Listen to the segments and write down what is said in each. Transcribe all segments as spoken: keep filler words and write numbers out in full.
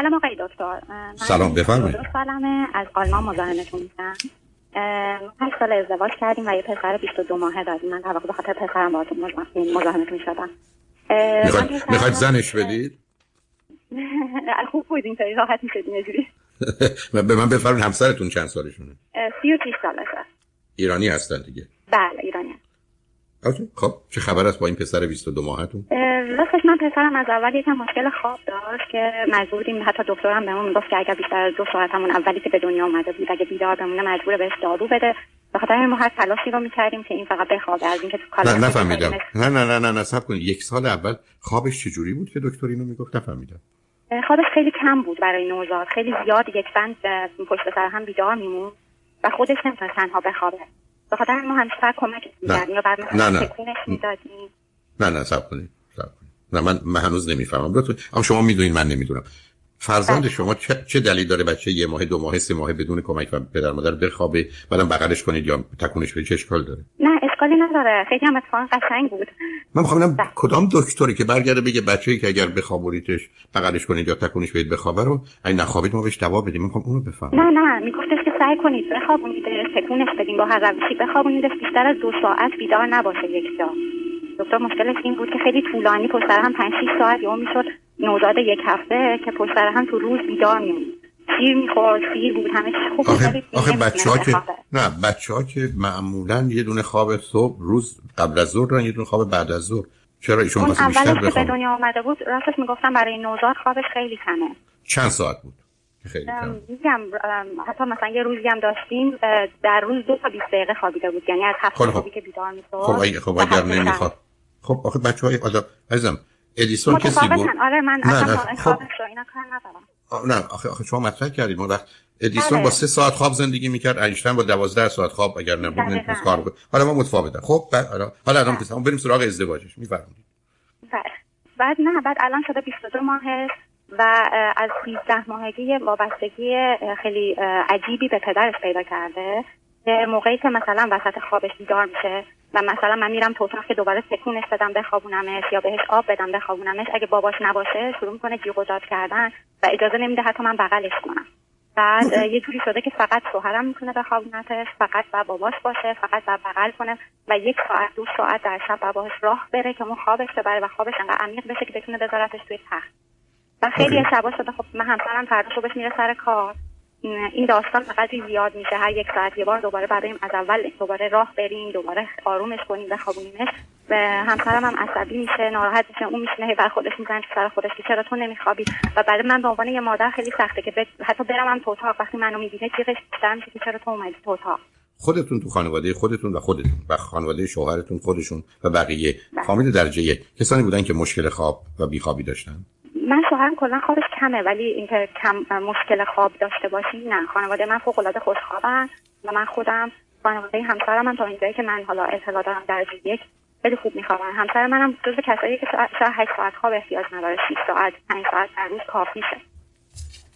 سلام آقای دکتر. سلام، بفرمایید. دو سالمه، از آلمان مزاحمتون میشم. هشت سال ازدواج کردیم و یه پسر بیست و دو ماهه داریم. من هر وقت به خاطر پسرم باهاتون مزاحمتون میشدم. میخواید زنش بدید؟ خوب بود اینطوری راحت میشدیم یه جوری. به من بفرمایید همسرتون چند سالشونه؟ سی و شش سالشه. ایرانی هستن دیگه؟ بله، ایرانی. اوکی، خب چه خبر است با این پسر بیست و دو ماهتون؟ راستش من پسرم از اول یکم مشکل خواب داشت که مجبوریم، حتی دکترم بهمون گفت که اگر بیشتر از دو ساعت همون اولی که به دنیا اومده بود اگه بیدار بمونه مجبور بهش دارو بده. به خاطر این ما هر تلاشی رو می‌کردیم که این فقط بخوابه، از اینکه تو کالا. نه نفهمیدم. نه نه نه نه, نه صبر کنید. یک سال اول خوابش چجوری بود که دکتر اینو میگفت؟ نفهمیدم. خوابش خیلی کم بود برای نوزاد، خیلی زیاد یک بند پشت سر هم بیدار میمون و خودش نمی‌تونه تنها بخوابه. به خاطر ما همیشه کمک می‌کردیم یا بعد مثلا تکونش می‌دادیم. نه نه صبر کنید. نه من, من هنوز نمیفهمم. بذار اما شما میدونید من نمیدونم. فرزند شما چه, چه دلیل داره بچه یه ماه، دو ماه، سه ماه بدون کمک و پدر مادر بخوابه، بعدم بغلش کنید یا تکونش بدید؟ چه اشکال داره؟ نه اشکالی نداره، خیلی هم اتفاقا قشنگ بود. من می‌خوام ببینم کدام دکتری که برگرده بگه بچه‌ای که اگر بخوابونیدش، بغلش کنید یا تکونش بدید بخوابه رو، اگه نخوابید ما بهش دوا بدیم. من می‌خوام اونو بفهمم. نه نه میگفتش که سعی کنید بخوابونید، تکونش بدید، با هر روشی بخوابونیدش بیشتر از دو ساعت بیدار نباشه یک جا. دکتر مشکلش این بود که خیلی طولانی پشت سر هم پنج شش ساعت یهو میشد نوزاد یک هفته که پشت سر هم تو روز بیدار میمون، شیر میخورد، شیر بود، همه چیز خوب. آخه, آخه بچه‌ها که نه بچه‌ها که معمولاً یه دونه خواب صبح روز قبل از ظهر دارن، یه دونه خواب بعد از ظهر. چرا ایشون واسه بیشتر بخوابه؟ اول که به دنیا اومده بود راستش میگفتم برای نوزاد خوابش خیلی کمه. چند ساعت بود؟ خیلی کم. میگم حتی مثلا یه روزی هم داشتیم در روز دو تا بیست دقیقه خوابیده بود، یعنی از هفت خوابی که بیدار میشد. خب اگر نمیخواد. خب آخه بچه‌های آدم عزیزم ادیسون کسی بود؟ آره من اصلا خواب رو اینا کار ندارم. نه آخه آخه شما مطرح کردید ما وقت ادیسون آره. با سه ساعت خواب زندگی میکرد، اینشتین با دوازده ساعت خواب اگر نبود نمی‌تونست کار بکنه. حالا ما متفاوتیم. خب حالا حالا الان پس بریم سراغ ازدواجش. میفرمایید. بعد نه بعد الان شده بیست و دو ماهه و از سیزده ماهگی وابستگی خیلی عجیبی به پدرش پیدا کرده. موقعی که مثلا وسط خوابش بیدار میشه و مثلا من میرم تو اتاق که دوباره سکونش بدم بخوابونمش یا بهش آب بدم بخوابونمش، اگه باباش نباشه شروع میکنه جیغ و داد کردن و اجازه نمیده حتی من بغلش کنم. بعد یه جوری شده که فقط شوهرم میتونه بخوابونتش، فقط با باباش باشه، فقط با بغل کنه و یک ساعت دو ساعت در شب باباش راه بره که اون خوابش ببره و خوابش انقدر عمیق بشه که بتونه بذارتش توی تخت. و خیلی شبا شده خب من همسرم فردا صبحش میره سر کار، این داستان قضیه زیاد میشه، هر یک ساعت یه بار دوباره بریم از اول دوباره راه بریم، دوباره آرومش کنیم بخوابونیمش. و همسرم هم عصبی میشه، ناراحت میشه، اون میشینه بر خودش میزنه سر خودش که چرا تو نمیخوابی. و بعد من به عنوان یه مادر خیلی سخته که حتی برم هم تو اتاق، وقتی منو میبینه چیغش بیشتر میشه که چرا تو اومدی تو اتاق. خودتون تو خانواده خودتون و خودتون و خانواده شوهرتون خودشون و بقیه فامیل درجه یک کسانی بودن که مشکل خواب و بیخوابی داشتن؟ من شوهرم کلا خوابش کمه، ولی اینکه کم مشکل خواب داشته باشی نه. خانواده من فوق العاده خوشخوابن و من خودم خانواده همسرم هم تا اینجایی که من حالا اطلاع دارم درجه یک خیلی خوب میخوابن. همسر منم جزو کسایی که شاید هشت ساعت خواب احتیاج نداره، شش ساعت پنج ساعت در روز کافیشه.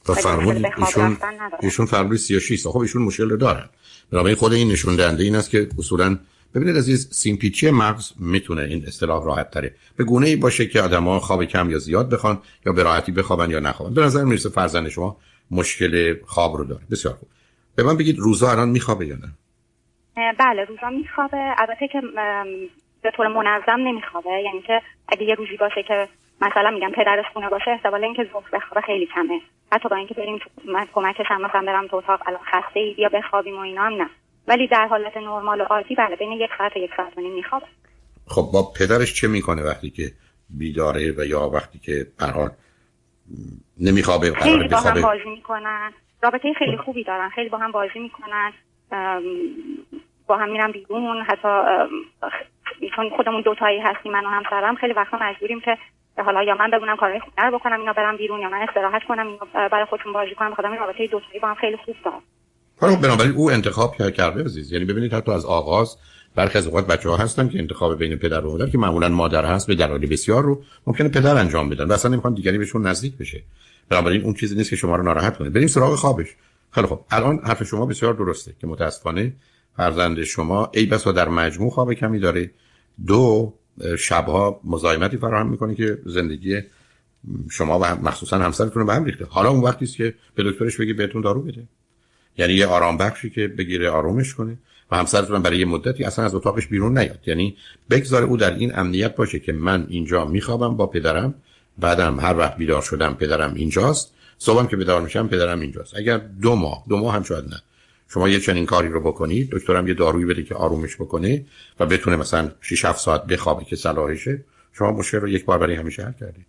تا فرمودید ایشون ایشون فرمودید سی و شش ساعت. خب ایشون مشکل دارن. برای خود این نشون دهنده این است که اصولا ببینید عزیز، سیمپیچی مغز میتونه، این اصطلاح راحت تره، به گونه ای باشه که آدما خواب کم یا زیاد بخوان یا به راحتی بخوابن یا نخوابن. به نظر میرسه فرزند شما مشکل خواب رو داره. بسیار خوب. به من بگید روزا الان میخوابه یا نه؟ بله روزا میخوابه، البته که به طور منظم نمیخوابه، یعنی که اگه یه روزی باشه که مثلا میگم پدرش خونه باشه احتمال اینکه ظهر بخوابه خیلی کمه. حتی با اینکه بریم من کمکش هم مثلا برم تو اتاق الان خسته ای یا بخوابیم و اینا نه. ولی در حالت نرمال و عادی بله بین یک ساعت و یک ساعت و نیم میخوابه. خب با پدرش چه میکنه وقتی که بیداره و یا وقتی که به هر حال نمیخوابه؟ خیلی با هم بازی میکنن، رابطه خیلی خوبی دارن، خیلی با هم بازی میکنن، با هم میرن بیرون، حتی چون خودمون دوتایی هستیم من و همسرم خیلی وقتا مجبوریم که حالا یا من بمونم کارهای خونه رو بکنم اینا برم بیرون یا من استراحت کنم اینا برای خودشون بازی کنم. بخاطر این رابطه دوتایی با هم خیلی خوب دارن. حالا بنابراین او انتخاب کرده عزیز، یعنی ببینید حتی از آغاز برخی از اوقات بچه‌ها هستن که انتخاب بین پدر و مادر که معمولا مادر هست به دلایل بسیار رو ممکنه پدر انجام بدن و اصلا نمیخوان دیگری بهشون نزدیک بشه. بنابراین اون چیزی نیست که شما رو ناراحت کنه. بریم سراغ خوابش. خیلی خوب. الان حرف شما بسیار درسته که متاسفانه فرزند شما ای بسا در مجموع خواب کمی داره، دو شبها مزاحمتی فراهم میکنه که زندگی شما و مخصوصا همسرتون رو به هم ریخته. حالا اون وقتی است که به دکترش بگی بهتون دارو بده، یعنی یه آرام بخشی که بگیره آرومش کنه و همسرتون برای یه مدتی اصلا از اتاقش بیرون نیاد، یعنی بگذاره او در این امنیت باشه که من اینجا میخوابم با پدرم، بعدم هر وقت بیدار شدم پدرم اینجاست، صبحم که بیدار میشم پدرم اینجاست. اگر دو ماه دو ماه هم شاید نه، شما یه چنین کاری رو بکنید، دکترم یه دارویی بده که آرومش بکنه و بتونه مثلا شش هفت ساعت بخوابه که صلاحشه، شما مشکل رو یک بار برای همیشه حل کردید.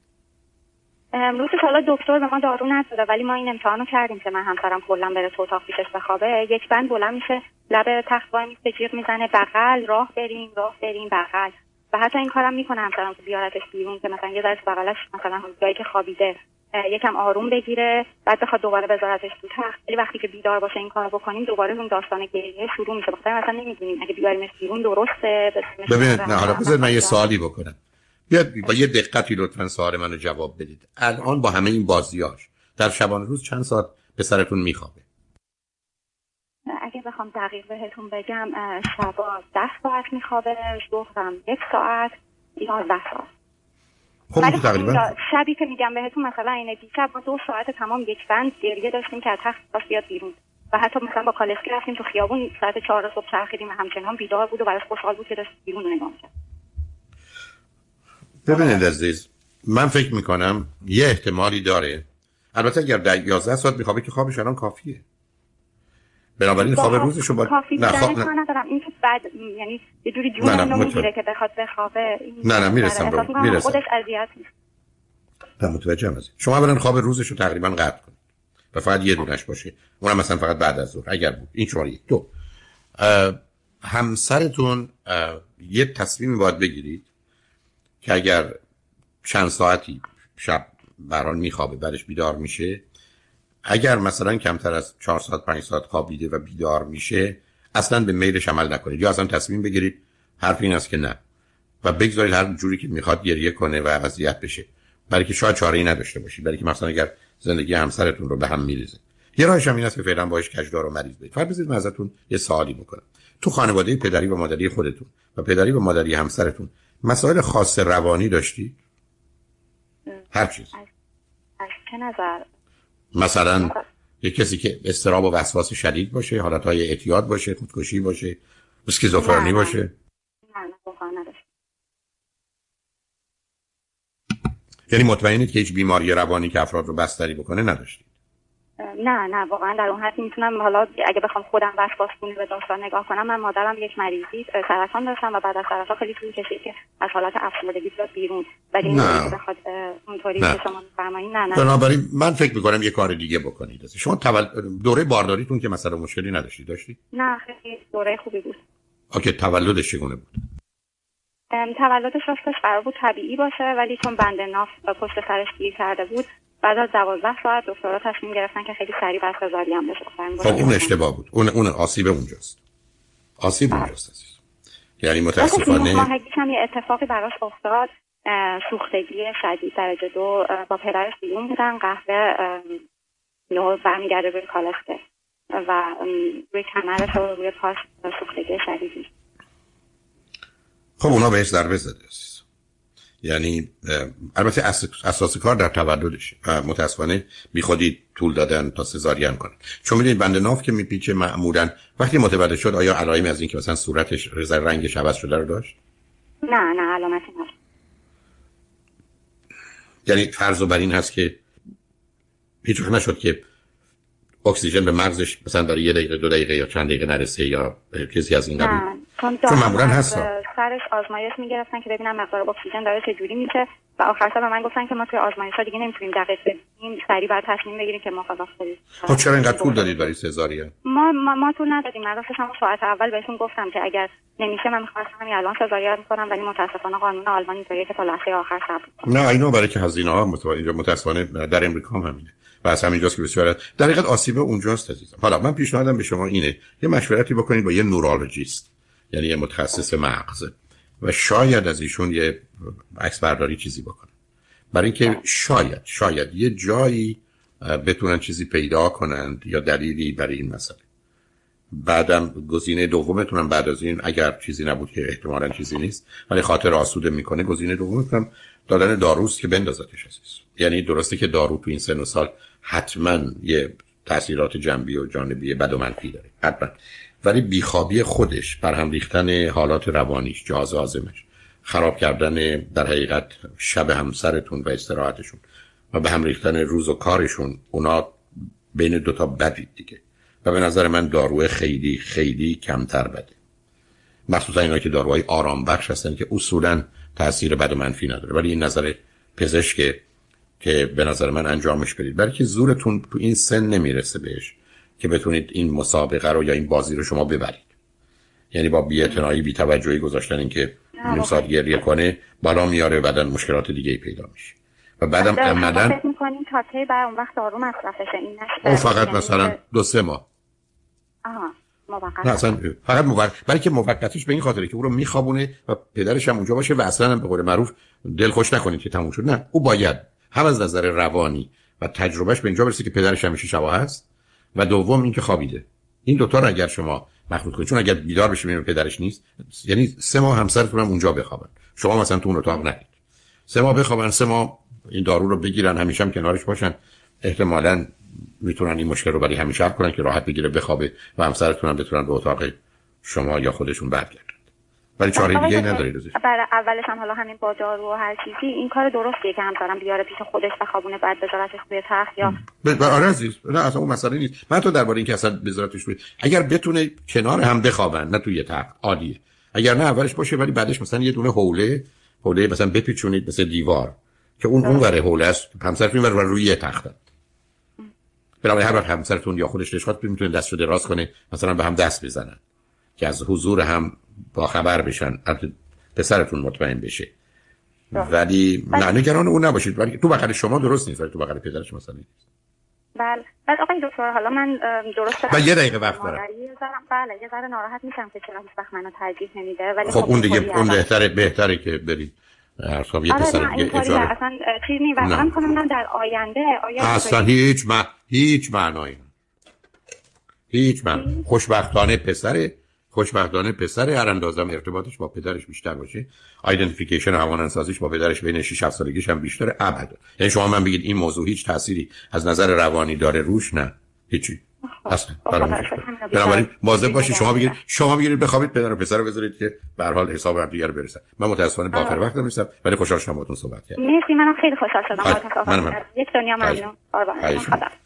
امروز حالا دکتر به ما دارو نداده، ولی ما این امتحانو کردیم که من همسرم کلا بره تو اتاق پیشش بخوابه، یک بند بلند میشه لبه تخت وای میسته، جیغ میزنه بغل، راه بریم راه بریم بغل، و حتی این کارم میکنه همسرم که بیارتش بیرون که مثلا یه ذره بغلش مثلا جایی که خوابیده یکم آروم بگیره، بعد بخواد دوباره بذارتش تو تخت. ولی وقتی که بیدار باشه این کارو بکنیم دوباره اون داستان گریه شروع میشه. بخاطر مثلا نمیدونیم اگه بیاریمش بیرون درسته. ببینید نه حالا بذار من یه سوالی بکنم، بیاید با یه دقتی لطفاً سوال منو جواب بدید. الان با همه این بازیاش در شبانه روز چند ساعت به سرتون میخوابه؟ اگه بخوام دقیق بهتون بگم شبا ده ساعت میخوابه، ظهرم یک ساعت، یازده ساعت. خب تقریبا شبی که میگم بهتون مثلا این دیشب ما دو ساعت تمام یک بند گریه داشتیم که از تخت خواست بیاد بیرون و حتی مثلا با کالسکه رفتیم تو خیابون ساعت چهار صبح چرخیدیم و همچنان بیدار بود و براش خوشحال بود که داشت بیرون نگاه میکرد. ببینید عزیز، من فکر میکنم یه احتمالی داره، البته اگر یازده ساعت میخوابه که خوابش الان کافیه، بنابراین خواب روزش رو با کافی نه خواب ندارم، این که بعد یعنی یه جوری جونم میگیره که بخواد بخوابه. نه نه میرسم به میرسم خودش اذیت میشه. من متوجهم عزیز، شما برن خواب روزش رو تقریبا قطع کنید و فقط یه دونش باشه، اونم مثلا فقط بعد از ظهر اگر بود. این شماره یک. دو، همسرتون یه تصمیم باید بگیرید که اگر چند ساعتی شب بران میخوابه بعدش بیدار میشه، اگر مثلا کمتر از چهار ساعت پنج ساعت خوابیده و بیدار میشه اصلا به میلش عمل نکنید، یا اصلا تصمیم بگیرید حرف این است که نه و بگذارید هر جوری که میخواد گریه کنه و اذیت بشه، برای که شاید چاره‌ای نداشته باشید، برای که مثلا اگر زندگی همسرتون رو به هم میریزه. یه راهش همین است که فعلا باهاش کجدار و مریض بشید. فرض بزنید من ازتون یه سوالی بکنم، تو خانواده پدری و مادری خودتون و پدری و مادری همسرتون مسائل خاص روانی داشتی؟ هر چیز. از چه نظر؟ مثلا یه کسی که اضطراب و وسواس شدید باشه، حالتهای اعتیاد باشه، خودکشی باشه، اسکیزوفرنی باشه؟ نه نه واقعا نداشت. یعنی مطمئنید که هیچ بیماری روانی که افراد رو بستری بکنه نداشتید؟ نه نه واقعا در اون حد میتونم، حالا اگه بخوام خودم واسواسونی به داستان نگاه کنم، من مادرم یک مریضی سرطان داشتم و بعد از سرطان خیلی طول کشید که از حالت افسردگی بیاد بیرون، ولی نه بخواد اونطوری که شما فرمایید نه نه. بنابراین من فکر می‌کنم یه کار دیگه بکنید. شما تول... دوره بارداریتون که مثلا مشکلی نداشتید داشتید؟ نه خیلی دوره خوبی بود. اوکی، تولدش چگونه بود؟ تولدش راستش قرار بود طبیعی باشه، ولی چون بند ناف پشت سرش گیر کرده بود بعد از دوازده ساعت دکترها تصمیم گرفتن که خیلی سریع بس قضاوی هم بشه. خب اون اشتباه بود، اون اون آسیب اونجاست، آسیب اونجاست عزیز. یعنی متاسفانه ماهگیش هم یه اتفاقی براش افتاد، سوختگی شدید درجه دو، با پدرش بیرون بودن، قهوه نو برمیگرده روی کالسکه و روی کمرش و روی پاش سوختگی شدیدی. خب اونا بهش ضربه زده است، یعنی البته اساس کار در تولدش و متاسفانه بی خودی طول دادن تا سزارین کنن، چون میدونید بند ناف که میپیچه معمولا وقتی متولد شد. آیا علائمی از این که مثلا صورتش رنگش عوض شده رو داشت؟ نه نه علامتی نداشت. یعنی فرض بر این هست که هیچ وقت نشد که اکسیژن به مغزش مثلا برای یه دقیقه دو دقیقه یا چند دقیقه نرسه یا کسی از این قبیل؟ چون معمولا هست سرش آزمایش میگرفتن که ببینن مقدار اکسیژن داره چه جوری میشه و آخر سر به من گفتن که ما توی آزمایش‌ها دیگه نمیتونیم دقیق ببینیم، سریع باید تصمیم بگیریم که ما خلاص شدیم. خب چرا اینقدر طول دادید برای سزارین؟ ما ما, ما طول ندادیم، من راستش هم ساعت اول بهشون گفتم که اگر نمیشه من می‌خواستم همین الان سزارین کنم، ولی متاسفانه قانون آلمان اینطوریه که تا لحظه آخر صبر کنیم. نه اینو برای که هزینه‌ها متاسفانه در امریکا هم همینه. باز همینجاست که بسیار در حقیقت آسیب اونجاست عزیزم. حالا من پیشنهادم به شما اینه یه مشورتی بکنید با یه نورولوژیست، یعنی یه متخصص مغز، و شاید از ایشون یه عکس برداری چیزی بکنن، برای اینکه شاید شاید یه جایی بتونن چیزی پیدا کنند یا دلیلی برای این مسئله. بعدم گزینه دومتونم بعد از این اگر چیزی نبود که احتمالاً چیزی نیست ولی خاطر آسوده میکنه، گزینه دومتونم دادن داروست که بندازتش اساس. یعنی درسته که دارو تو این سن و سال حتما یه تاثیرات جنبی و جانبی بد و منفی داره حتما، ولی بیخوابی خودش، برهم ریختن حالات روانیش، جهاز هاضمش، خراب کردن در حقیقت شب همسرتون و استراحتشون و به هم ریختن روز و کارشون، اونا بین دوتا بدید دیگه. و به نظر من داروه خیلی خیلی کمتر بده، مخصوصا اینا که داروهای آرام بخش هستن که اصولا تأثیر بد و منفی نداره. ولی این نظر پزشکه که به نظر من انجامش بدید، بلکه زورتون تو این سن نمیرسه بهش که بتونید این مسابقه رو یا این بازی رو شما ببرید. یعنی با بی‌اعتنایی، بی‌توجهی گذاشتن این که نیم ساعت گریه کنه بالا میاره، بدن مشکلات دیگه پیدا میشه و بعدم عمدن فکر می‌کنین تا کی بعد اون وقت دارو مصرفشه این نشه اون فقط مثلا دو سه ماه. آها موقت. نه اصلا فقط موقت، بلکه موقتیش به این خاطره که او رو میخوابونه و پدرش هم اونجا باشه و اصلا به قول معروف دلخوش نکنید که تموم شد. نه، او باید هم از نظر روانی و تجربهش به اینجا برسه که پدرش همیشه شبا هست و دوم اینکه خوابیده. این دو تا رو اگر شما مخلوط کنید، چون اگر بیدار بشه میبینه پدرش نیست، یعنی سه ماه همسرتون هم اونجا بخوابن، شما مثلا تو اون اتاق نرید، سه ماه بخوابن، سه ماه این دارو رو بگیرن، همیشه هم کنارش باشن، احتمالاً میتونن این مشکل رو برای همیشه حل کنن که راحت بگیره بخوابه و همسرتون هم بتونن به اتاق شما یا خودشون برگردن. ولی چاره دیگه ندارید عزیز. برای اولش هم حالا همین با دارو و هر چیزی این کار درستیه که همسرم بیاره پیش خودش بخوابونه بعد بذارتش روی تخت یا ب... آره عزیز، نه اصلا اون مسئله نیست. من تو درباره این که اصلا بذارتش روی اگر بتونه کنار هم بخوابن، نه توی تخت، عالیه. اگر نه اولش باشه ولی بعدش مثلا یه دونه حوله حوله مثلا بپیچونید مثل دیوار که اون اونوره حوله است، همسرتون اینور روی تخته. برای هر وقت همسرتون یا خودش نشخواد میتونه دستشو دراز کنه، مثلا به هم دست بزنن که از حضور هم با خبر بشن، البته پسرتون مطمئن بشه. ولی نه نگران اون نباشید، ولی تو بغل شما درست نیست، ولی تو بغل پدرش مثلا نیست. بله. بعد آقای دکتر حالا من درست بله یه دقیقه وقت دارم. بله یه ذره ناراحت میشم که چرا هیچ وقت منو ترجیح نمیده، ولی خب اون دیگه اون بهتره بهتره که برید حرفم یه پسر دیگه اجازه اصلا چیز نی واسم کنم. من در آینده آیا اصلا هیچ ما هیچ معنایی هیچ من خوشبختانه پسره خوشبختانه پسره هر اندازم ارتباطش با پدرش بیشتر باشه، آیدنتیفیکیشن همانسازیش با پدرش بین شش هفت سالگیش هم بیشتره ابدا. یعنی شما من بگید این موضوع هیچ تأثیری از نظر روانی داره روش، نه هیچی اصلا. بنابراین مواظب باشید، شما بگید شما بگید بخوابید، پدر و پسر رو بذارید که به هر حال حساب هم دیگه رو برسن. من متاسفانه با آخر وقت نیستم، ولی خوشحال شدم باهاتون صحبت کردم. مرسی، منم خیلی خوشحال شدم باهاتون صحبت کردم. یک دنیا ممنون.